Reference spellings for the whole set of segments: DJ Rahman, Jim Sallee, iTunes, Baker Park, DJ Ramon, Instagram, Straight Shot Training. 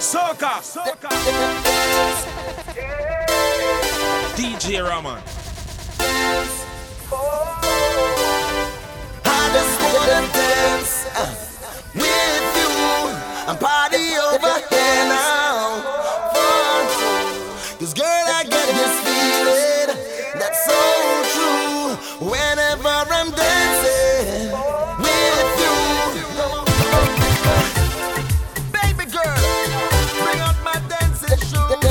Soca. DJ Rahman. I just wanna dance with you and party over here now. Cause girl, I get this feeling that's so true whenever I'm dancing with you. Baby girl, bring out my dancing shoes.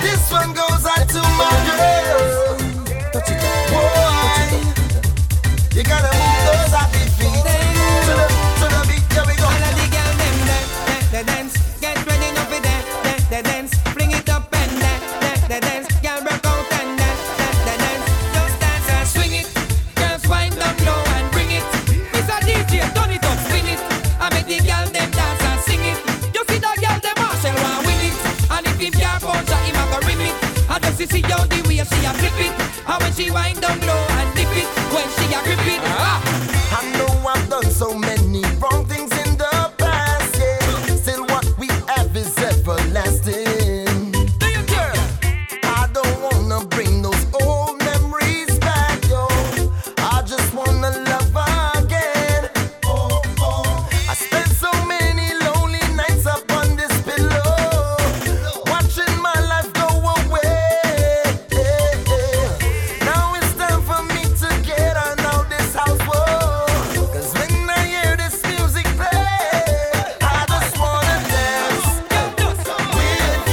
This one goes out to my girl. Boy, you gotta move those happy feet to the beat, there we go. All of the girls, they dance. Get ready now for that, they dance. Bring it up and they dance. Girl, rock out and they dance. Just dance and swing it. Girls, wind up low and bring it. It's a DJ, turn it up, spin it. I make the girl them dance and sing it. You see the girl, them marshal and win it. And if him can't punch her, him a go rim it. I just see how the way she a flip it. And when she wind down low and dip it, when she a grip it, I know I've done so many wrong things in the past, yeah. Still what we have is everlasting. Do you care? I don't wanna bring those old memories back, yo. I just wanna love again. Oh. I spent so many lonely nights up on this pillow, watching my life go away. Now it's time for me to get on out this house, whoa. Cause when I hear this music play, I just wanna dance with you and party over here now. For two. Cause girl, I get this feeling that's so true whenever I'm dancing with you. DJ Rahman. I lose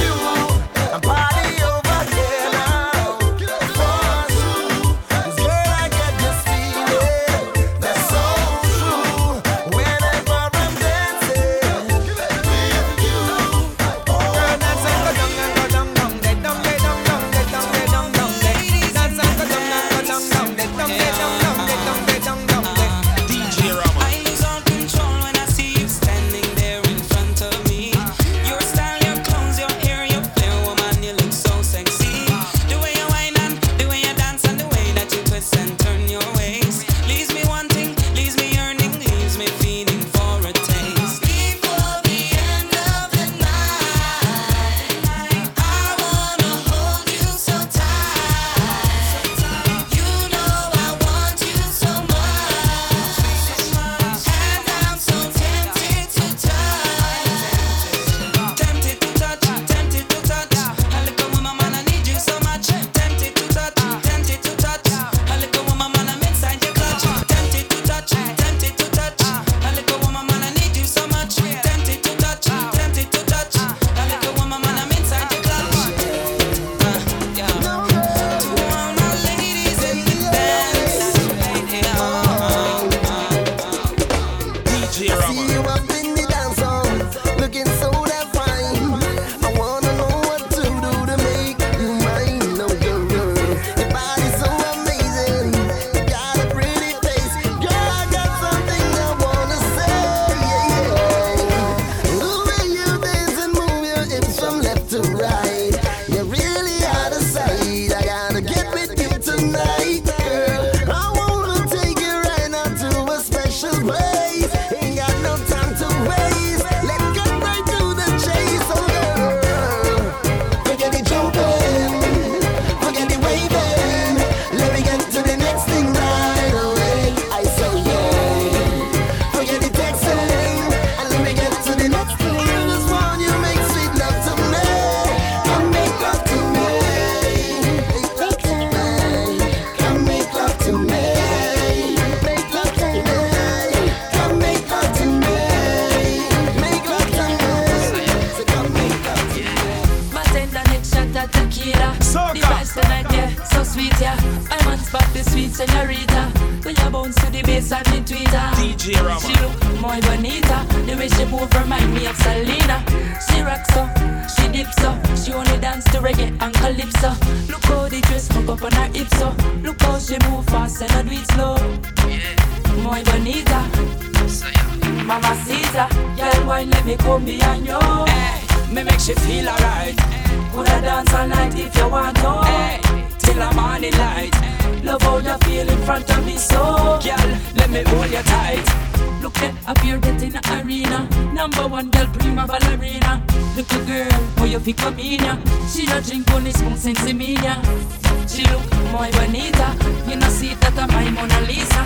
all control when I see you standing there in front of me. Your style, your clothes, your hair, your flair, woman, you look so sexy. The way you whine and the way you dance and the way that you twist and turn your waist leaves me wanting, leaves me yearning, leaves me feeling for a taste. Before the end of the night, I wanna hold you so tight. You know I want you so much, and I'm so tempted to touch. Tempted to touch. A little woman, man, I need you so much. Tempted to touch. A little woman, man, I'm inside your clutch. Tempted to touch. A little woman, man, I need you so much. Tempted to touch. A little woman, man, I'm inside your clutch. To all my ladies in the dance. DJ Rahman. See you up in the dance hall, looking so divine. I wanna know what to do to make you mine, oh girl. Your body's so amazing, you got a pretty face, girl. I got something I wanna say. Yeah. The way you dance and move your hips from left to right, you really out of sight. I gotta get with you tonight, girl. I wanna take you right now to a special place. Ain't got no time to waste. Let's get right to the chase, oh girl. Forget the jumping, forget the waving. Let me get to the next thing right away. I say yeah. Forget the texting, and let me get to the next thing. I just want you make sweet love to me, come make love to me, come make love to me, come make love to me, so come make love to me. Bartender, next shot at tequila. The vibes tonight, yeah, so sweet, yeah. I want to pop the sweet senorita. When you bounce to the bass and the tweeter, DJ she Rahman. look more bonita. The way she move remind me of Selena. She rocks up, she dips up. She only dance to reggae and calypso. Look how the dress hook up on her hips up. Look how she move fast and I do it slow. Muy bonita, mamacita. Girl, wine let me come behind you. Me make she feel alright. Coulda dance all night if you want to, till the morning light. love how you feel in front of me. So, girl, let me hold you tight. Look at appear that in the arena. Number one girl, prima ballerina. Look a girl, how you feel coming here. She don't drink only spoon since the media. She look muy bonita. You know see that I'm my Mona Lisa.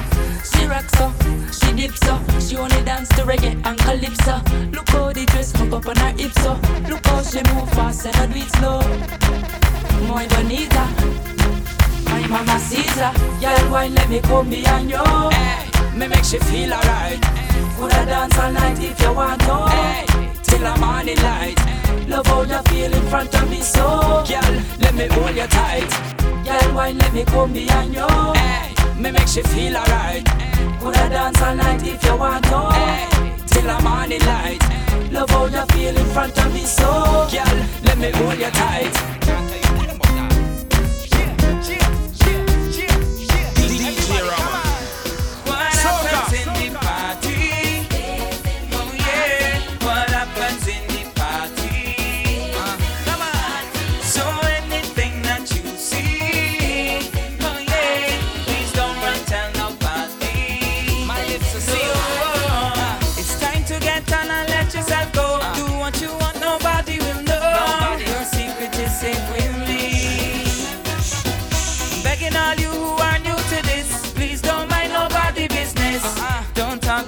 She rocks up, she dips up. She only dance to reggae and calypso. Look how the dress hook up on her hips up. Look how she move fast and I do it slow. Muy bonita. My mama Caesar. Y'all wine let me come behind you. Hey, me make she feel alright. Coulda dance all night if you want to. Hey, till I'm on the light. Love how you feel in front of me so. Girl, let me hold you tight. Girl, wine let me come behind you. Hey, me make she feel alright. Coulda dance all night if you want to. Hey, till I'm on the light. Love how you feel in front of me so. Girl, let me hold you tight.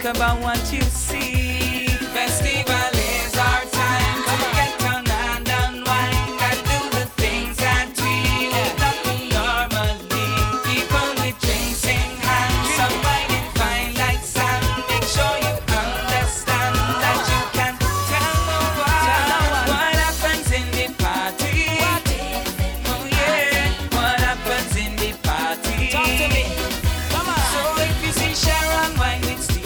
About what you see. Festival is our time. Come get down and unwind. Gotta do the things that we would not do normally. People with drinks in hand, some wine and fine like sand. Make sure you understand that you can tell no one what happens in the party. Oh yeah, what happens in the party? Talk to me. Come on. So if you see Sharon wine with Steve.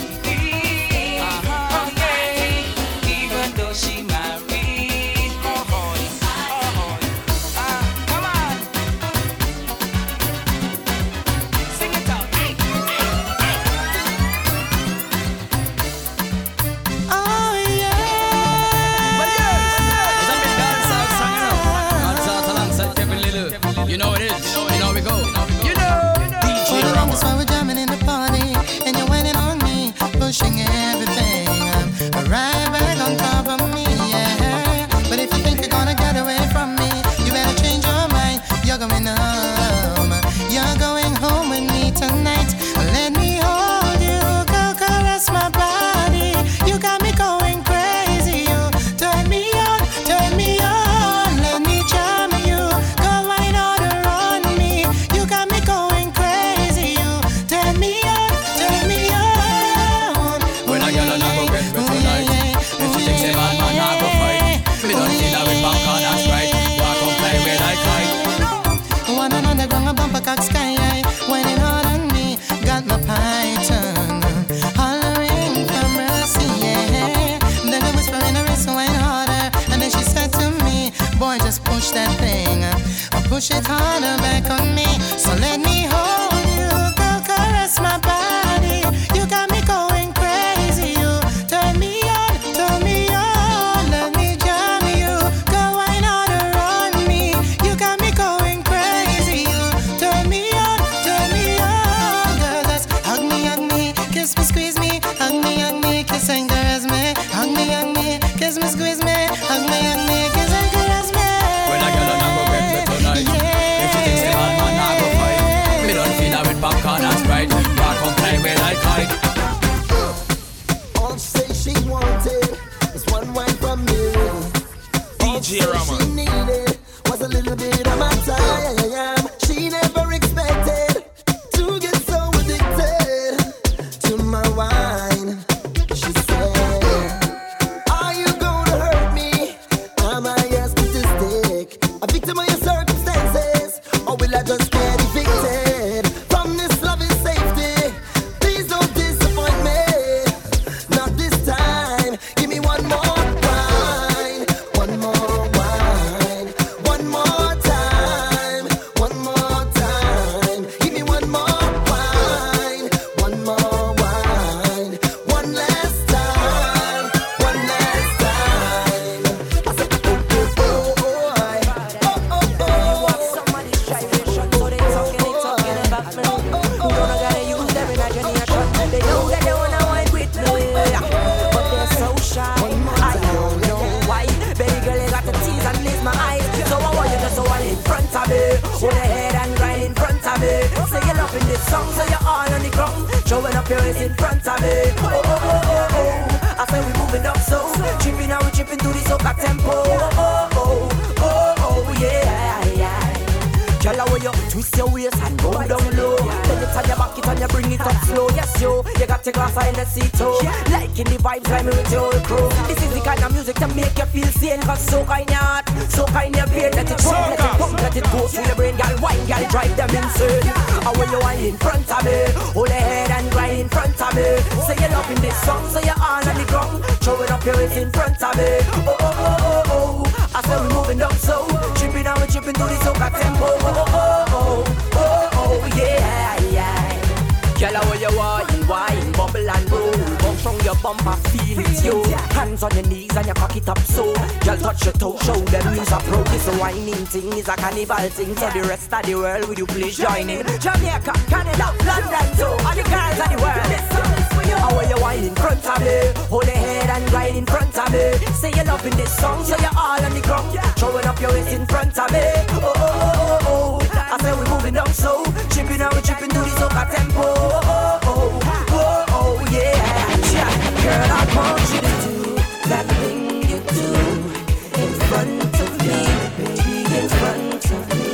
She married. Come on. Sing it out. Oh yeah. You know it is. You know we go. You know. That's why we're jamming in the party, and you're waiting on me, pushing everything. I'm right back on top of. Push it harder back on me, so let me hold you, girl, caress my body. You got me going crazy, you turn me on, let me jam you, go wine harder on me. You got me going crazy, you turn me on, girl, that's hug me, kiss me, squeeze me, hug me, kiss and caress me, hug me, kiss me, squeeze me, hug me, kiss and caress me. When I got a number. Yeah. If you think they hard, man, I go fight. songs so you're all on the ground, showing up your waist in front of me. Oh, oh, oh, oh, oh. I said we moving up so, tripping and we tripping to this soca tempo. Oh, oh, oh, oh, oh, yeah. Girl, how you twist your waist and go down low. Then you turn your back it and you bring it up slow. Yes, yo, you got your glass in the seat too. Liking the vibes, like me with your whole crew. This is the kind of music to make you feel sane. Cause so kind of heart, so kind of pain. Let it pump, let it pump, let it go through the brain. Girl, wine, girl, drive them insane. And when you wine in front of me, hold your head and grind in front of me. Say you're loving this song, so you're on the ground, showing up your waist in front of me. Oh, oh, oh, oh, oh. I said we moving up so, tripping and we tripping to the soca tempo. Oh, oh, oh, oh, oh, yeah, yeah. Girl, how you wine, bubble and roll. Bounce from your bump, I feel it's you. Hands on your knees and you cock it up so. Girl, touch your toe, show them who's a pro. This whining thing is a carnival thing. So the rest of the world, will you please join in? Jamaica, Canada, London too, all the girls of the world. How you wine in front of me, hold your head and grind in front of me. Say you're loving this song, so you're all on the ground, showing up your waist in front of me. Oh, oh, oh, oh, oh. I said we're moving up so, tripping and we're tripping to this soca tempo. Oh, oh, oh, oh, oh, yeah. Girl, I want you to do that thing you do in front of me, baby, in front of me.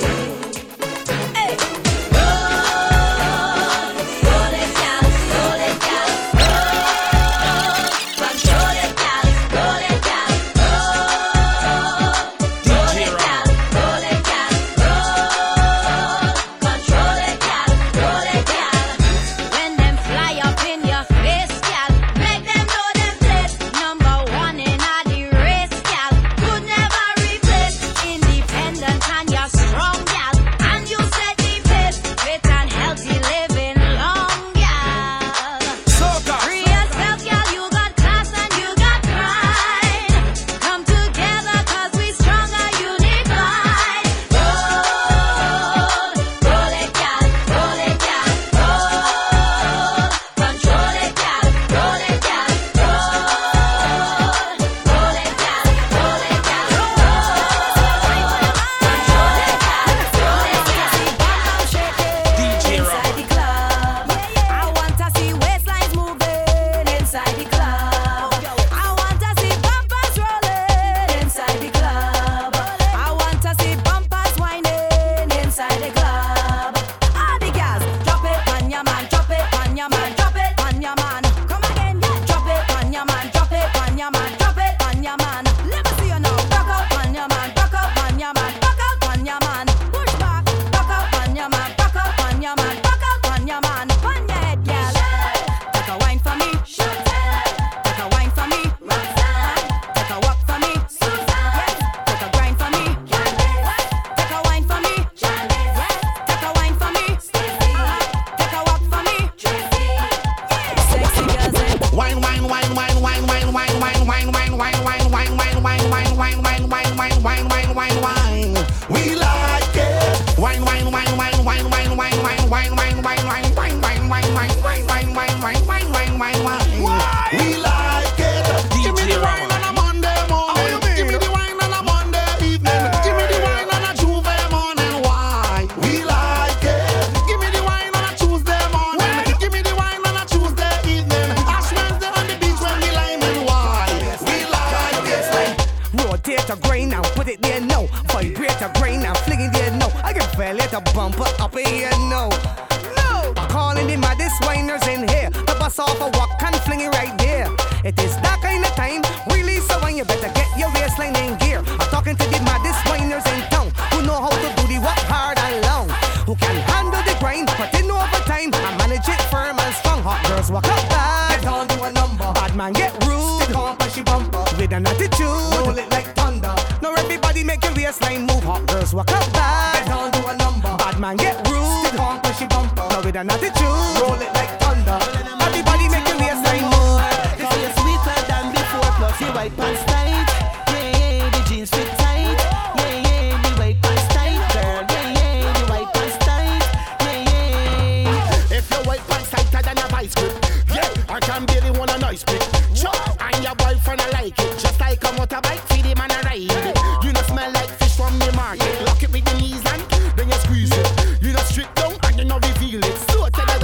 Lock it with the knees and then you squeeze it. You don't strip down and you not reveal it. So tell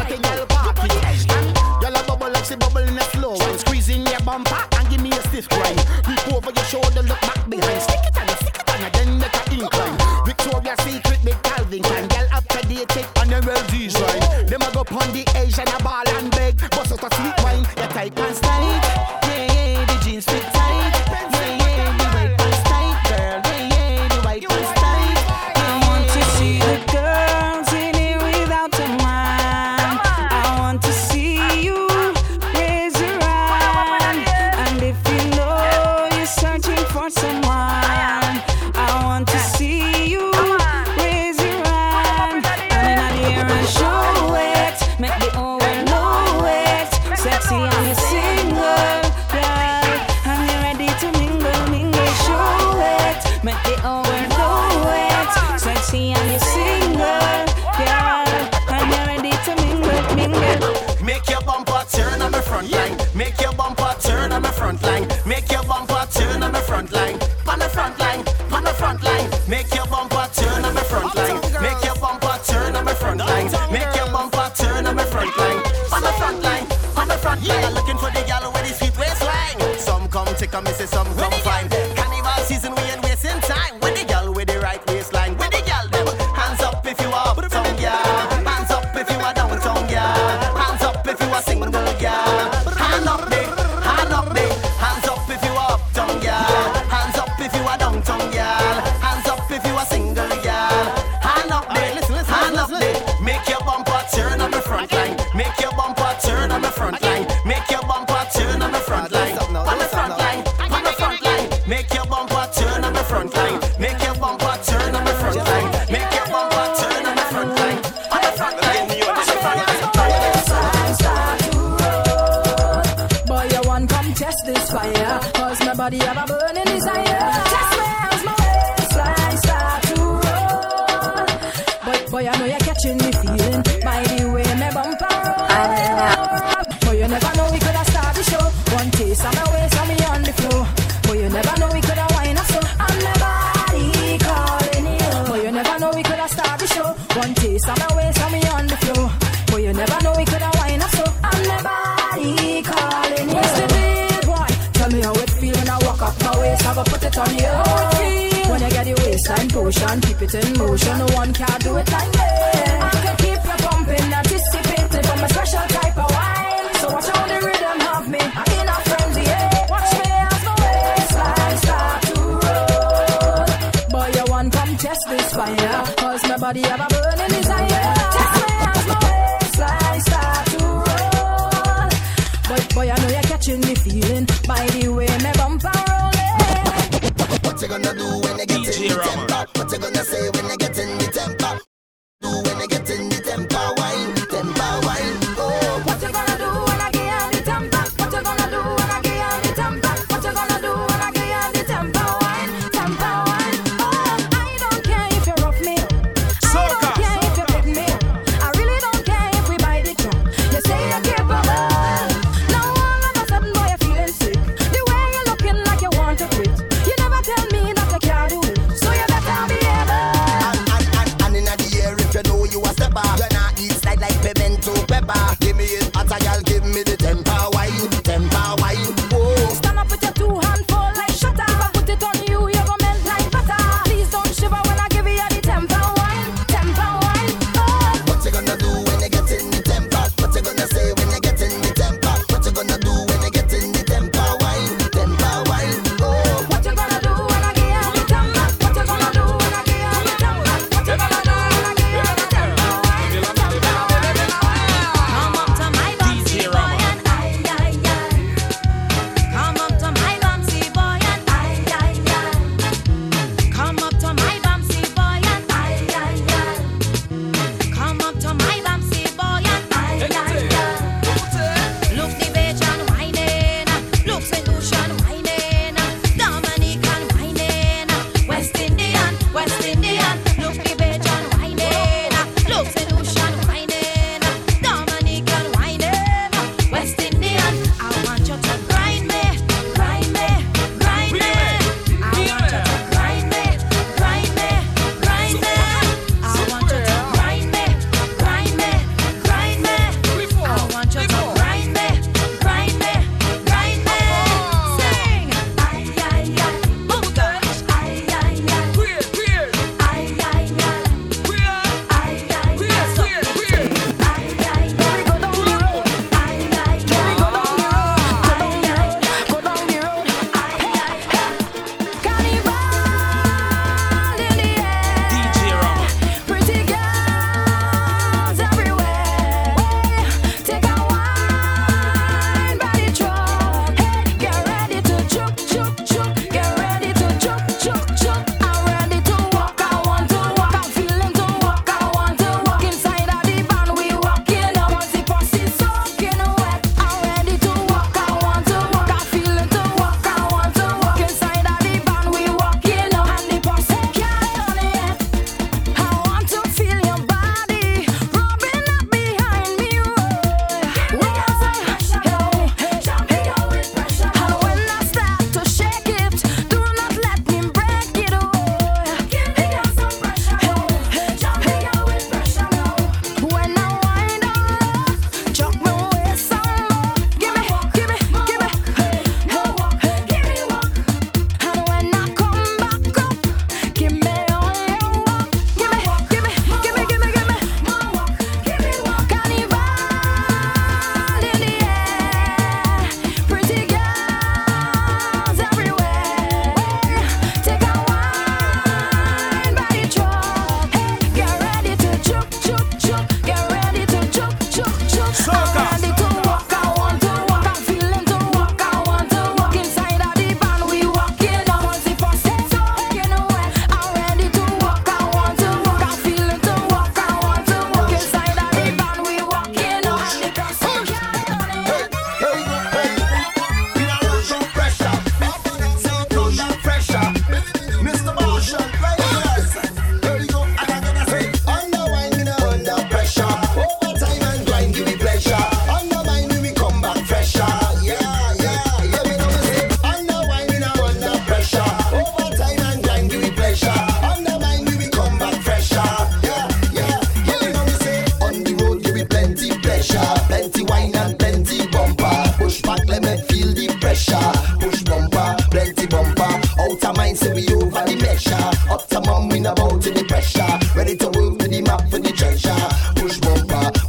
General D shine. Them a go pon the Asian a ball and beg, but so to sweet wine, your tight pants tight. Yeah, yeah, the jeans fit tight. Yeah, yeah, the white pants tight, girl. Yeah, yeah, the white pants tight. I want to see the girls in it without a mind. I want to see you raise your hand. And if you know you're searching for someone, I want to see. Make your bumper turn on the front line, on the front line, on the front line. Make your bumper turn on the front line. Make your bumper turn on the front line. Make your bumper turn on the front line, on the front line, on the front line. I'm looking for the gal with the sweet waistline. Some come take a missy, some come find. Carnival season, we ain't wasting time. With the gal with the right waistline, with the gal them. Hands up if you are uptown, yeah. Hands up if you are downtown, yeah. Hands up if you are single, yeah. Hands up, big, hand up, big. Hands up if you are uptown, girl. Hands up if you are downtown, girl. Hands up if you are single, girl. Hand up, right, listen, hand up, listen. Make your bumper turn on the front line. Make your bumper turn on the front line. Make your bumper turn on the front line. On the front line, on the front line. Make your bumper turn on the front line. Make your bumper turn on the front line. Make your bumper turn on the front line. On the front line, on the front line. Test this fire, cause my body have a burning desire. Test me as my waistline start to roll. Boy, I know you're catching me feeling. By the way, my bumper roll. Boy, you never know we could have started the show. One taste of my waist and me on the floor. Boy, you never know we could have wine us so. And my body calling you. Boy, you never know we could have started the show. One taste of my waist and me on the floor. Boy, you never know we could have wine us so. And my body calling you. I will put it on you. When you get the waistline potion, keep it in motion. No one can do it like me. I can keep you pumping, anticipating from a special type of wine. So watch how the rhythm of me. I'm in a frenzy, yeah. Watch me as my waistline start to roll. Boy, you want come test this fire, cause my body have a burning desire. Test me as my waistline start to roll. Boy, I know you're catching me feeling. By the way, my bumper rolling. What you gonna do when I get DJ in the Ramon. Temper? What you gonna say when I get in the temper? Do when I get in the temper? Wine, temper, wine. Oh, what you gonna do when I get in the temper? What you gonna do when I get in the temper? What you gonna do when I get in the temper? Wine, temper, wine. Oh, I don't care if you rough me. I don't care if you beat me. I really don't care if we buy the truck. You say you keep a ball. Now all of a sudden, boy, you're feeling sick. The way you're looking like you want to quit. Tell me not to carry it, so you better be able.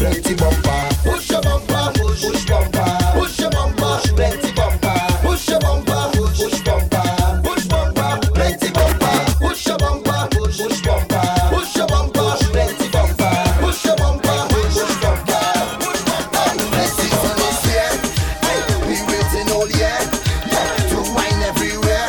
plenty bumper. Push your bumper, push bumper. Push your bumper, plenty bumper. Push your bumper, push bumper. Push bumper, plenty bumper. Push your bumper, push bumper. Push your bumper, plenty bumper. Push your bumper, push bumper. Push bumper, plenty bumper. Hey, we waiting all year. Yeah, to wine everywhere.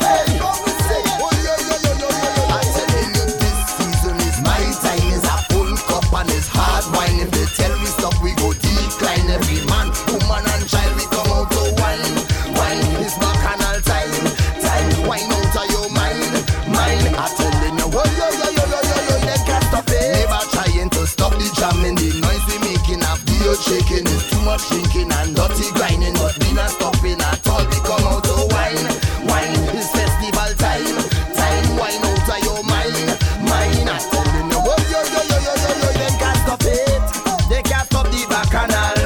Hey, always say, oh yeah, yeah, yeah, yeah, yeah. I'm telling you, this season is my time. It's a full cup and it's hard wine. If they tell me stop, we go decline. Every man, woman, and child, we come out to wine. Wine is bacchanal time. Time, wine out of your mind. Mine, I'm telling you, oh yeah, yeah, yeah, yeah, yeah, yeah. They can't stop it. Never trying to stop the jamming. The noise we making after you shaking is too much drinking and dirty grinding. But we not stopping at all. We come out to wine. Wine is festival time. Time, wine out of your mind. Mine, I'm telling you, oh yeah, yeah, yeah, yeah, yeah, yeah. They can't stop it. They can't stop the bacchanal.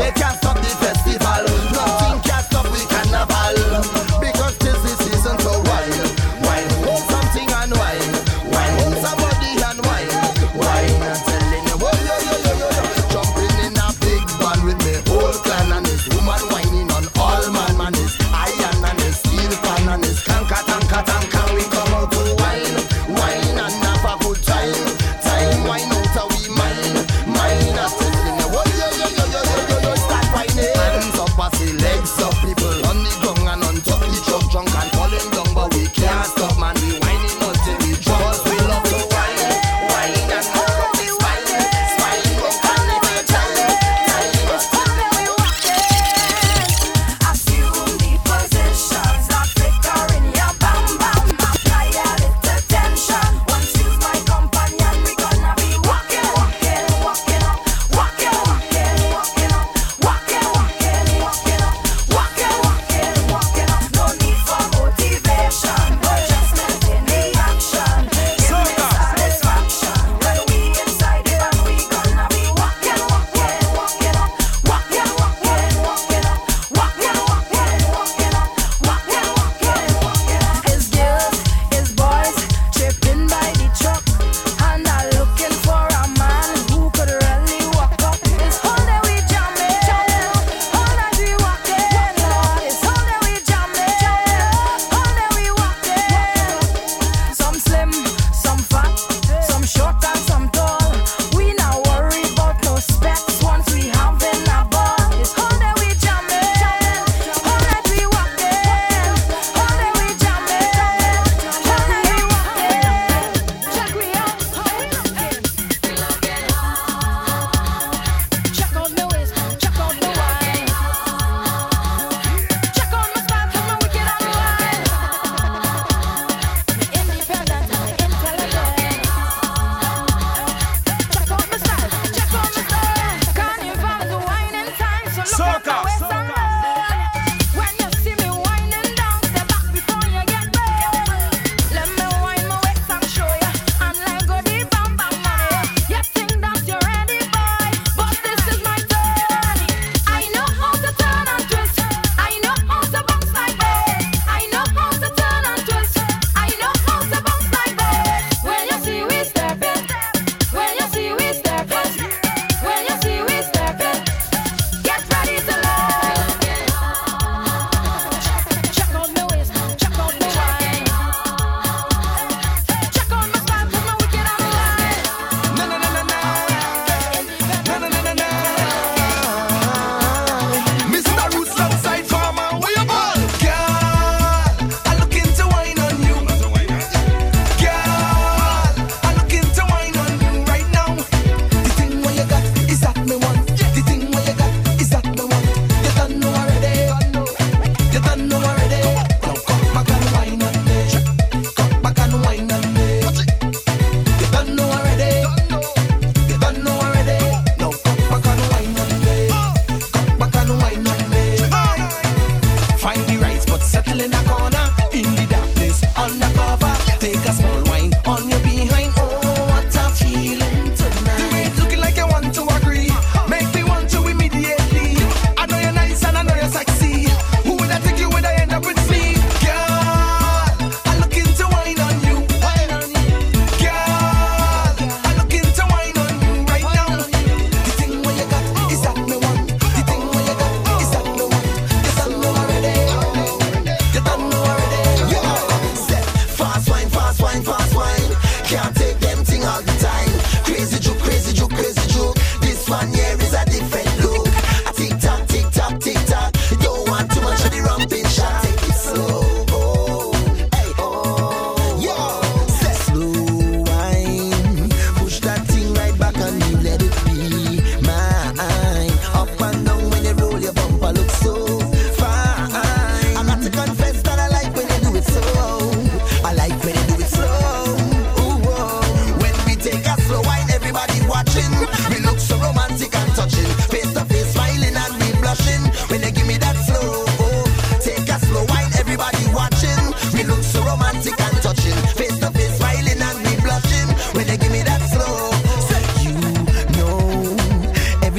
They can't stop the festival. Nothing can stop the carnival. Because this is season to wine. Wine, hold something and wine. Wine, hold somebody and wine. Wine, I'm telling you, oh yeah, yeah, yeah, yeah, yeah. Jumping in a big band with me whole clan.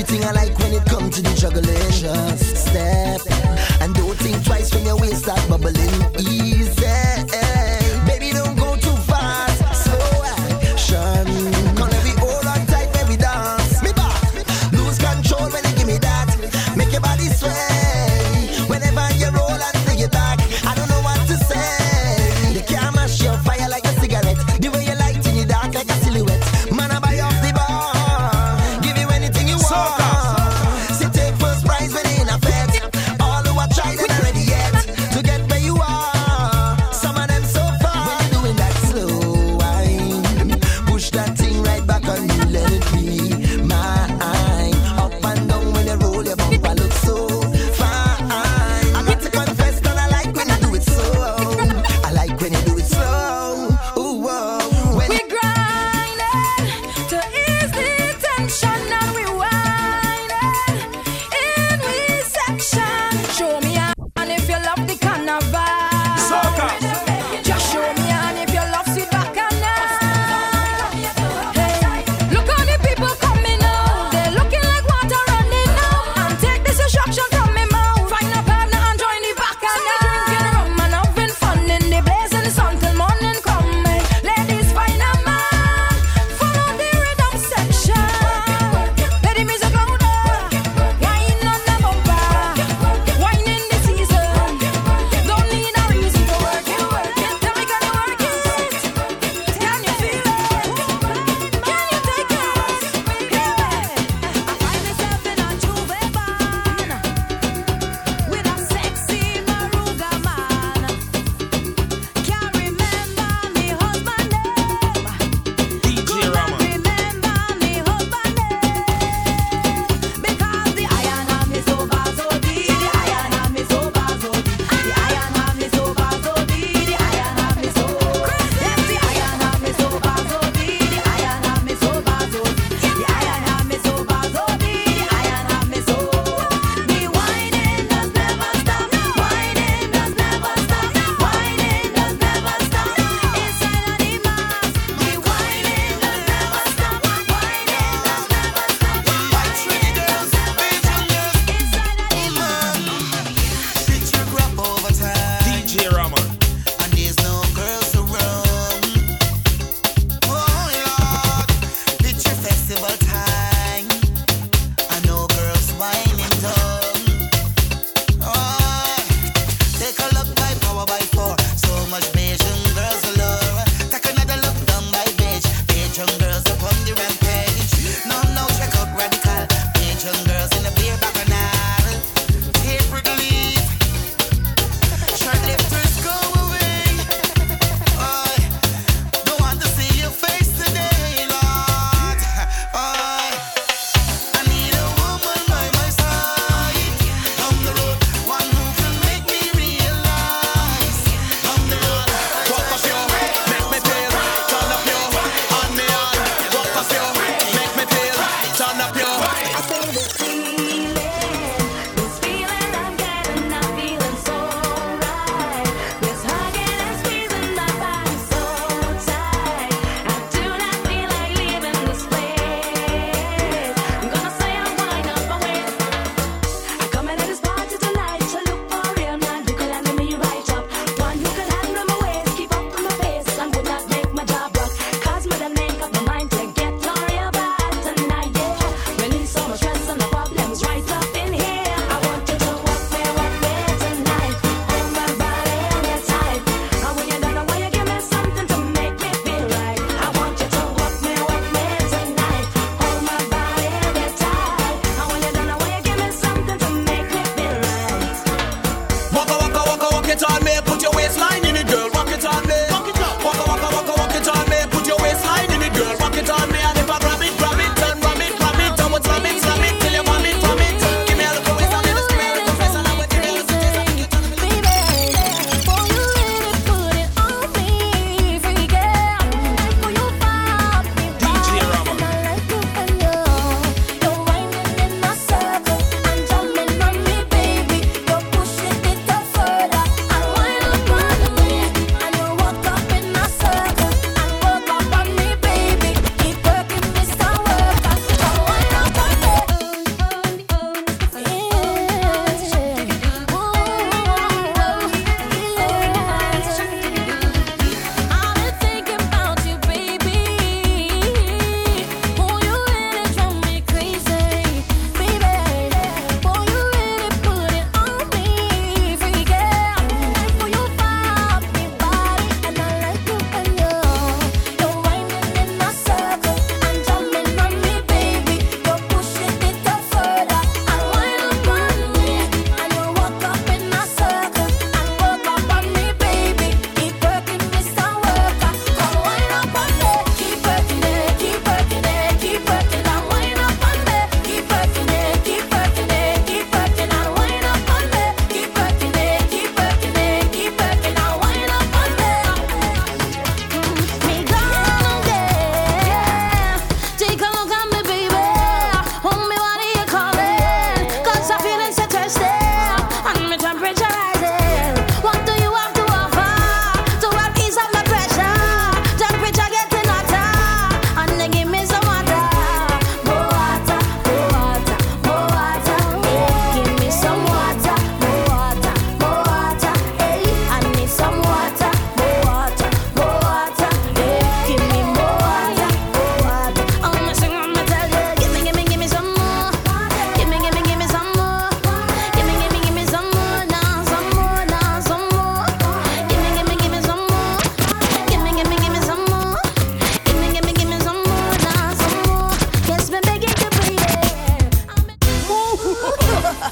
thing I like when it comes to the juggling. Just step, and don't think twice when your waist start bubbling. Easy, baby, don't go too fast. Slow action, gonna be all on tight when we dance. Me back, lose control when you give me that. Make your body sway whenever you roll and bring it back. I don't know what to say. You can't mash your fire like a cigarette. The way you light in the dark like a silhouette. Man, I buy off the bar. Give you anything you want. Say take first prize when in a fed. All who have tried and already yet to get where you are.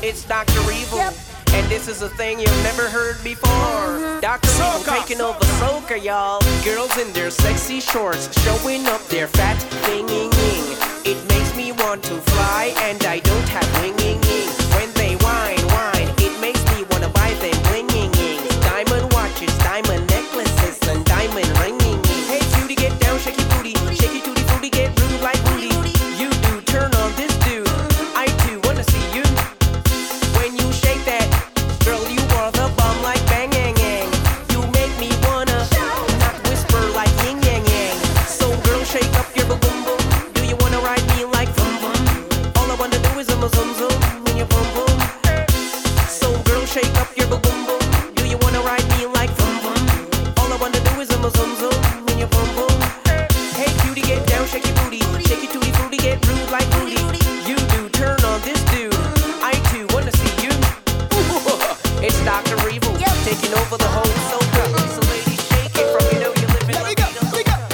It's Dr. Evil. Yep. And this is a thing you've never heard before. Dr. Evil taking over soca, y'all. Girls in their sexy shorts, showing up their fat thing-ing-ing. It makes me want to fly, and I don't have wing-ing-ing. When they whine, it makes me want to buy them bling-ing-ing. Diamond watches, diamond necklaces, and diamond ring-ing-ing. Hey, cutie, get down, shake your booty. Shake your tootie, booty, get rude like booty. You do, turn on this dude. I too want to see you. When you shake that, girl, you are the bomb like bang-yang-yang. You make me want to not whisper like yin-yang-yang. So, girl, shake up your boom-boom. Do you want to ride me like boom-boom? All I want to do is a zoom-zoom in your boom-boom. So, girl, shake up your boom-boom. Do you want to ride me like boom-boom? All I want to do is a zoom-zoom in your boom-boom. Hey, cutie, get down, shake your booty. Shake your tootie, booty, get rude like booty. You do, turn on this dude. I too want to see you. It's Dr. Evil taking over the whole soca. So ladies, shake it from you know you're living like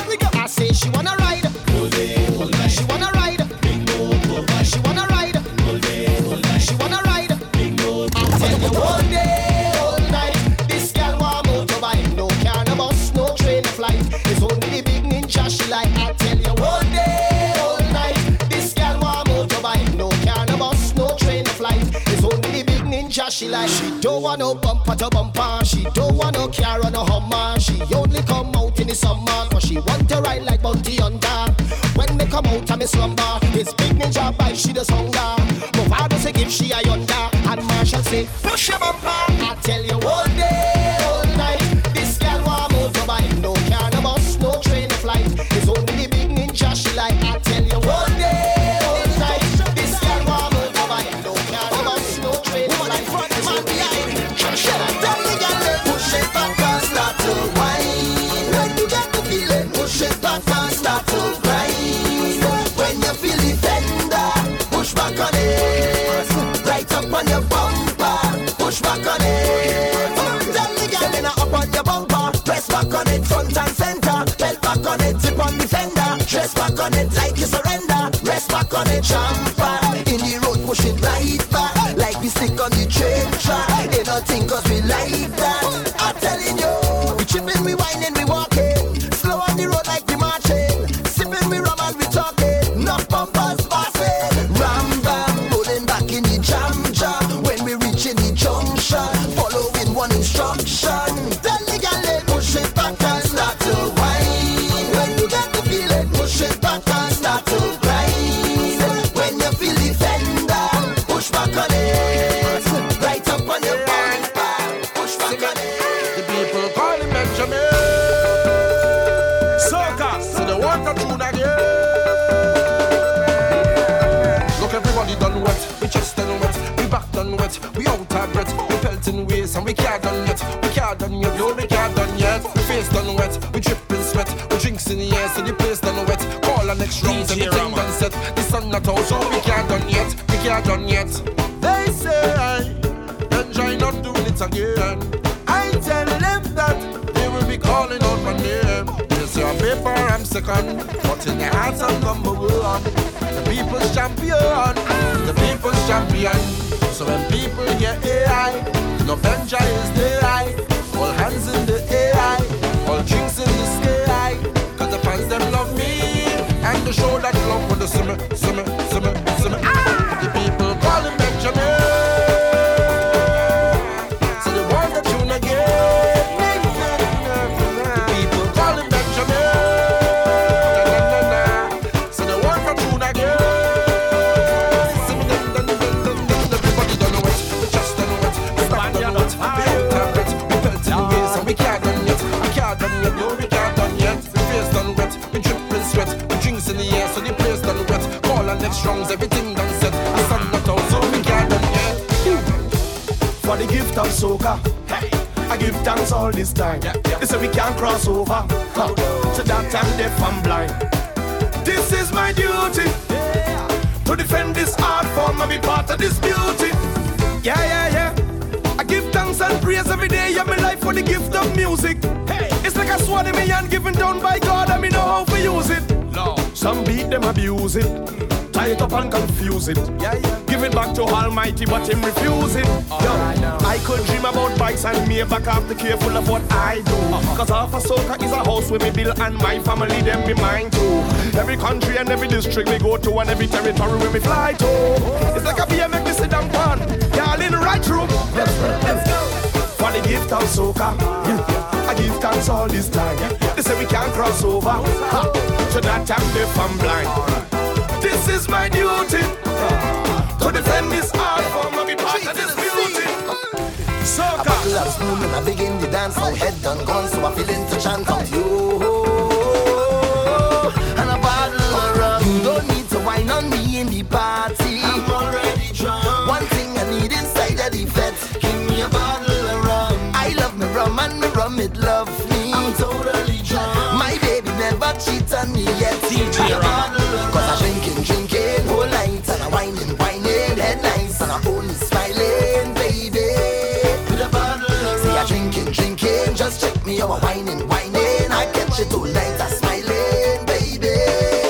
we go. I say she wanna ride. All day, all night. She wanna ride. Big boom, she wanna ride. All day, all night. She wanna ride. Big boom. I tell you all day, all night. This girl want motorbike, no car, no bus, no train, no flight. It's only the big ninja she like. I tell you all day, all night. This girl want motorbike, no car, no bus, no train, no flight. It's only the big ninja she like. She don't want no bumper to bumper. She don't want no car or no Hummer. She only come out in the summer, cause she want to ride like Bounty Hunter. When they come out of me slumber, this big ninja bike she does hunger. My father say give she a yonder, and Marshall say push your bumper. I tell you all day, all night. This girl want motorbike, no car, no bus, no train, no flight. It's only the big ninja she like. I tell you all day, all night. This girl want motorbike, no car, no bus, no train, no flight. It's only the big ninja she like. Tell the girl to push it back and start to whine. When you get the feeling, push it back and start to grind. When you feel the tender, push back on it. Right up on your bumper, push back on it. Tell the girl in a up on your bumper, press back on it front and center. Belt back on it, tip on the fender. Dress back on it like you surrender. Rest back on it, jumper. In the road, push it right back, like we stick on the train track. They don't think cause we like that. I'm telling you, we tripping, we whining, we walking. Slow on the road like we marching. Sipping, we rum and we talking. Enough bumpers passing. Ram bam, rolling back in the jam. When we reach in the junction, following one instruction. Then the gal they push it back and start to whine. When you get the feeling, push it back and start to grind. When you feel the fender, push back on it. Right up on your bumper, push back on it. The people calling Benjamin. Soca, so they want to do that, yeah. Look, everybody done wet. We just done wet. We back done wet. We out of breath. We pelting waist and we can't done yet. We can't done yet. No, we can't done yet. We face done wet. We dripping sweat. We drinks in the air, so the place done wet. Call our next round, DJ everything Rahman done set. The sun not out, so we can't done yet. We can't done yet. They say enjoy not doing it again. I tell them that they will be calling out my name. So on paper I'm second, but in their hearts I'm number one. The people's champion, the people's champion. So when people hear AI, no venture is the AI. All hands in the AI, all drinks in the sky. Cause the fans them love me, and the show that love for the summer, summer, summer, summer. The people call him Benjamin, so they want the tune again. Strong's everything done set. The sun not out, so we can't done yet. For the gift of soca, hey, I give thanks all this time. Yeah. They say we can't cross over, so that I'm deaf and blind. This is my duty, yeah, to defend this art form and be part of this beauty. Yeah. I give thanks and praise every day of my life for the gift of music. Hey, it's like a sword in me and given down by God, and me know how to use it. No. Some beat them abuse it, tie it up and confuse it. Yeah, yeah. Give it back to Almighty, but him refuse it. I could dream about bikes and me back after careful of what I do. Cause half a soca is a house where me build and my family them be mine too. Every country and every district we go to and every territory we fly to. It's like a BMX we sit down pan, y'all in the right room. Let's go. For the gift of soca, I give thanks all this time. They say we can't cross over, so that I'm deaf and blind. This is my duty, to defend this art form and be part of this beauty. Soca. A battle of spoon and I begin the dance, my head done gone, so I feel into chant out you. And a bottle of rum, you don't need to whine on me in the party. I'm already drunk. One thing I need inside of the vet, give me a bottle of rum. I love me rum and me rum, it loves me. I'm totally drunk. My baby never cheats on me yet. DJ Rahman. Cause I'm drinking whole night, and I'm whining, head nice, and I'm only smiling, baby. With a bottle of rum. See, I'm drinking, just check me out, I'm whining, I catch it all night, I'm smiling, baby.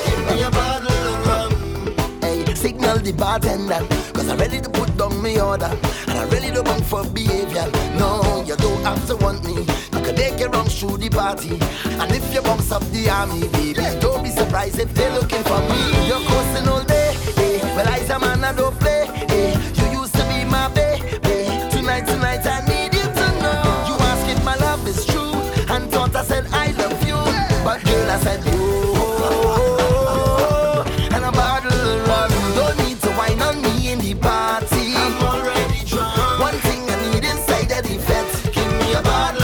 Give me a bottle of rum. Hey, signal the bartender, cause I'm ready to put down my order, and I really don't want for behavior. No, you don't have to want me. Take your wrongs through the party, and if you bumps up the army, baby, don't be surprised if they're looking for me. You're coasting all day, eh? Well, I'm a man, I don't play, eh? You used to be my baby. Tonight, I need you to know. You ask if my love is true, and thought I said I love you, but girl, I said you. Oh, and a bottle of rum, don't need to whine on me in the party. I'm already drunk. One thing I need inside of the vet, give me a bottle.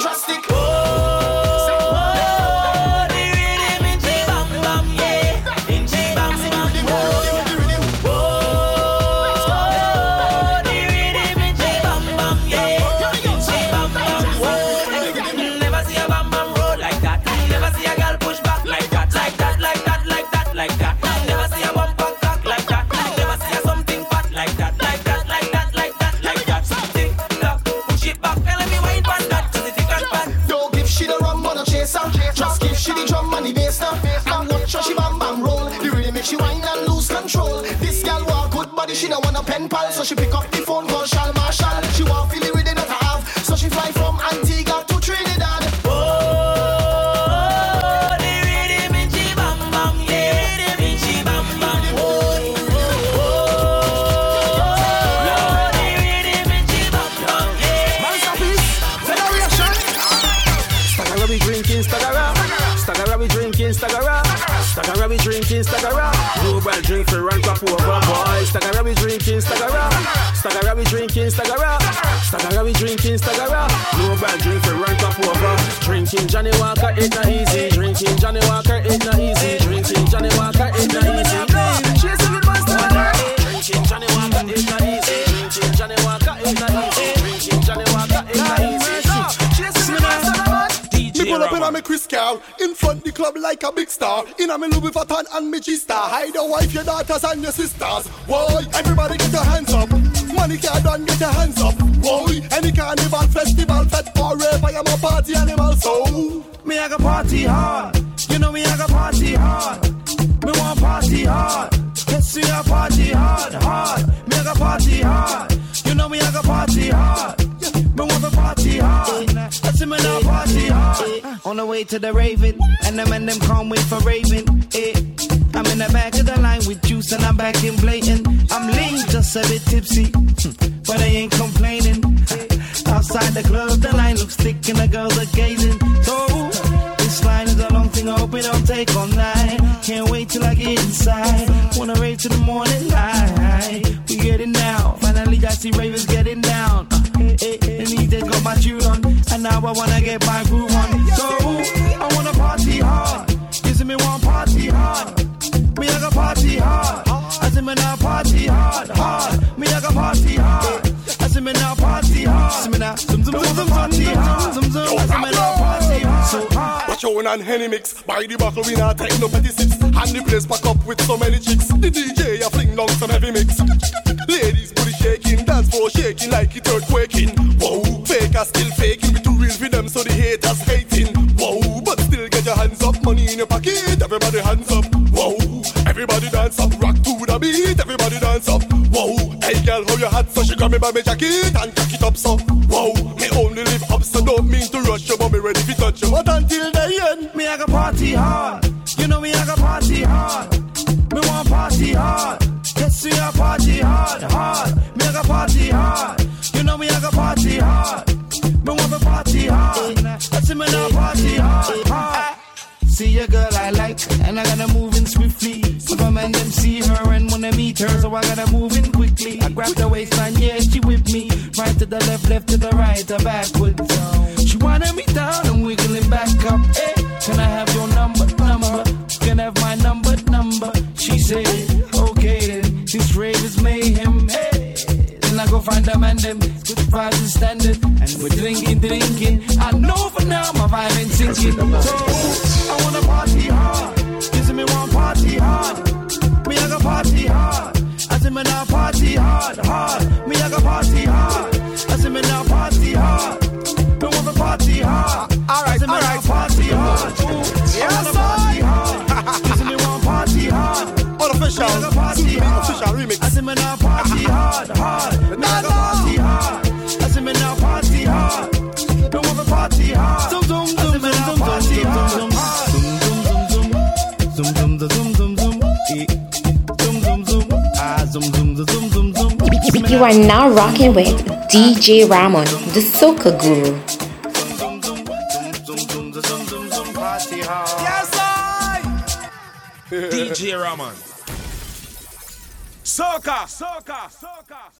Trust it. Oh, they really mean to She don't want a pen pal, so she pick up the phone, call Shal Marshall. She want feel it they not have, so she fly from Antigua to Trinidad. Stagara we drinking, Stagara. Global drink for rank up over boys. Stagara we drinking, Stagara. Stagara we drinking, Stagara. Stagara we drinking, Stagara. Global drink for rank up over. Drinking Johnny Walker ain't not easy. Drinking Johnny Walker ain't not easy. Drinking Johnny Walker ain't not easy. Chasing with my star. Drinking Johnny Walker ain't not easy. Drinking Johnny Walker ain't not easy. Drinking Johnny Walker ain't not easy. Chasing with my star. Me pull up in a me Chris Carl, in front the club like a big star. In a me Louis Vuitton and me G-Star. Hide your wife, your daughters and your sisters. Why? Everybody get your hands up. Money can't done, get your hands up. Why? Any carnival, festival, fat or rave, I am a party animal, so me I go party hard. You know me I go party hard. Me want party hard. Yes, me I party hard, hard. Me I go party hard. You know me I go party hard. Me want to party hard. That's him and I party hard. On the way to the raving, and the men them can't wait for raving. I'm in the back of the line with juice and I'm back in blatant. I'm lean, just a bit tipsy, but I ain't complaining. Outside the club, the line looks thick and the girls are gazing. So this line is a long thing, I hope it don't take all night. Can't wait till I get inside. Wanna rave till the morning light. We getting down, finally I see ravers getting down. And he just got my tune on, and now I wanna get my groove on. So I wanna party hard. You see me want party hard. Me I got party hard. I see me now party hard, hard. Me I got party hard. I see me now party hard. See me now party hard. I see me now party hard. So hard. Watch your win and Henny mix. By the buckle we now take no petty sips. And the place pack up with so many chicks. The DJ a fling down some heavy mix. Ladies booty shaking, dance floor shaking like it's earthquaking. Wow, fakers still faking. We too real with them so the haters hating. Wow, but still get your hands up, money in your pocket. Everybody hands up. Wow, everybody dance up, rock to the beat. Everybody dance up. Wow, hey girl, hold your hat so she grab me by my jacket and cock it up so. Wow, me only live up so don't mean to rush you, but me ready to touch you. But until the end, me I go party hard. You know me I go party hard. Me want party hard. Yes, me I party hard, hard. Me I go party hard. You know me I go party hard. Me want to party hard. That's me now party hard, hard. See a girl I like, and I gotta move in swiftly. Superman them see her and wanna meet her, so I gotta move in quickly. I grabbed her waistline, yeah, she with me. Right to the left, left to the right, or backwards. She wanted me down and wiggling back up. Hey, can I have your number, number? Can I have my number, number? She said, okay then, this rave is mayhem. Hey, then I go find a man them, good vibes and standard. And we're drinking, drinking. I know for now my vibe ain't sinking. So, I wanna party hard. You see me want party hard. Me I go party hard. I see me now party hard, hard. Me I go party hard. I see me now party hard. Me want to party hard. Alright, alright, party hard. Yes, party hard. You see me want party hard. Unofficial, official remix. I see me now party hard, hard. Me I go party hard. I see me now party hard. Me want to party hard. You are now rocking with DJ Ramon, the soca guru. Yes, I! DJ Ramon. Soca, soca, soca.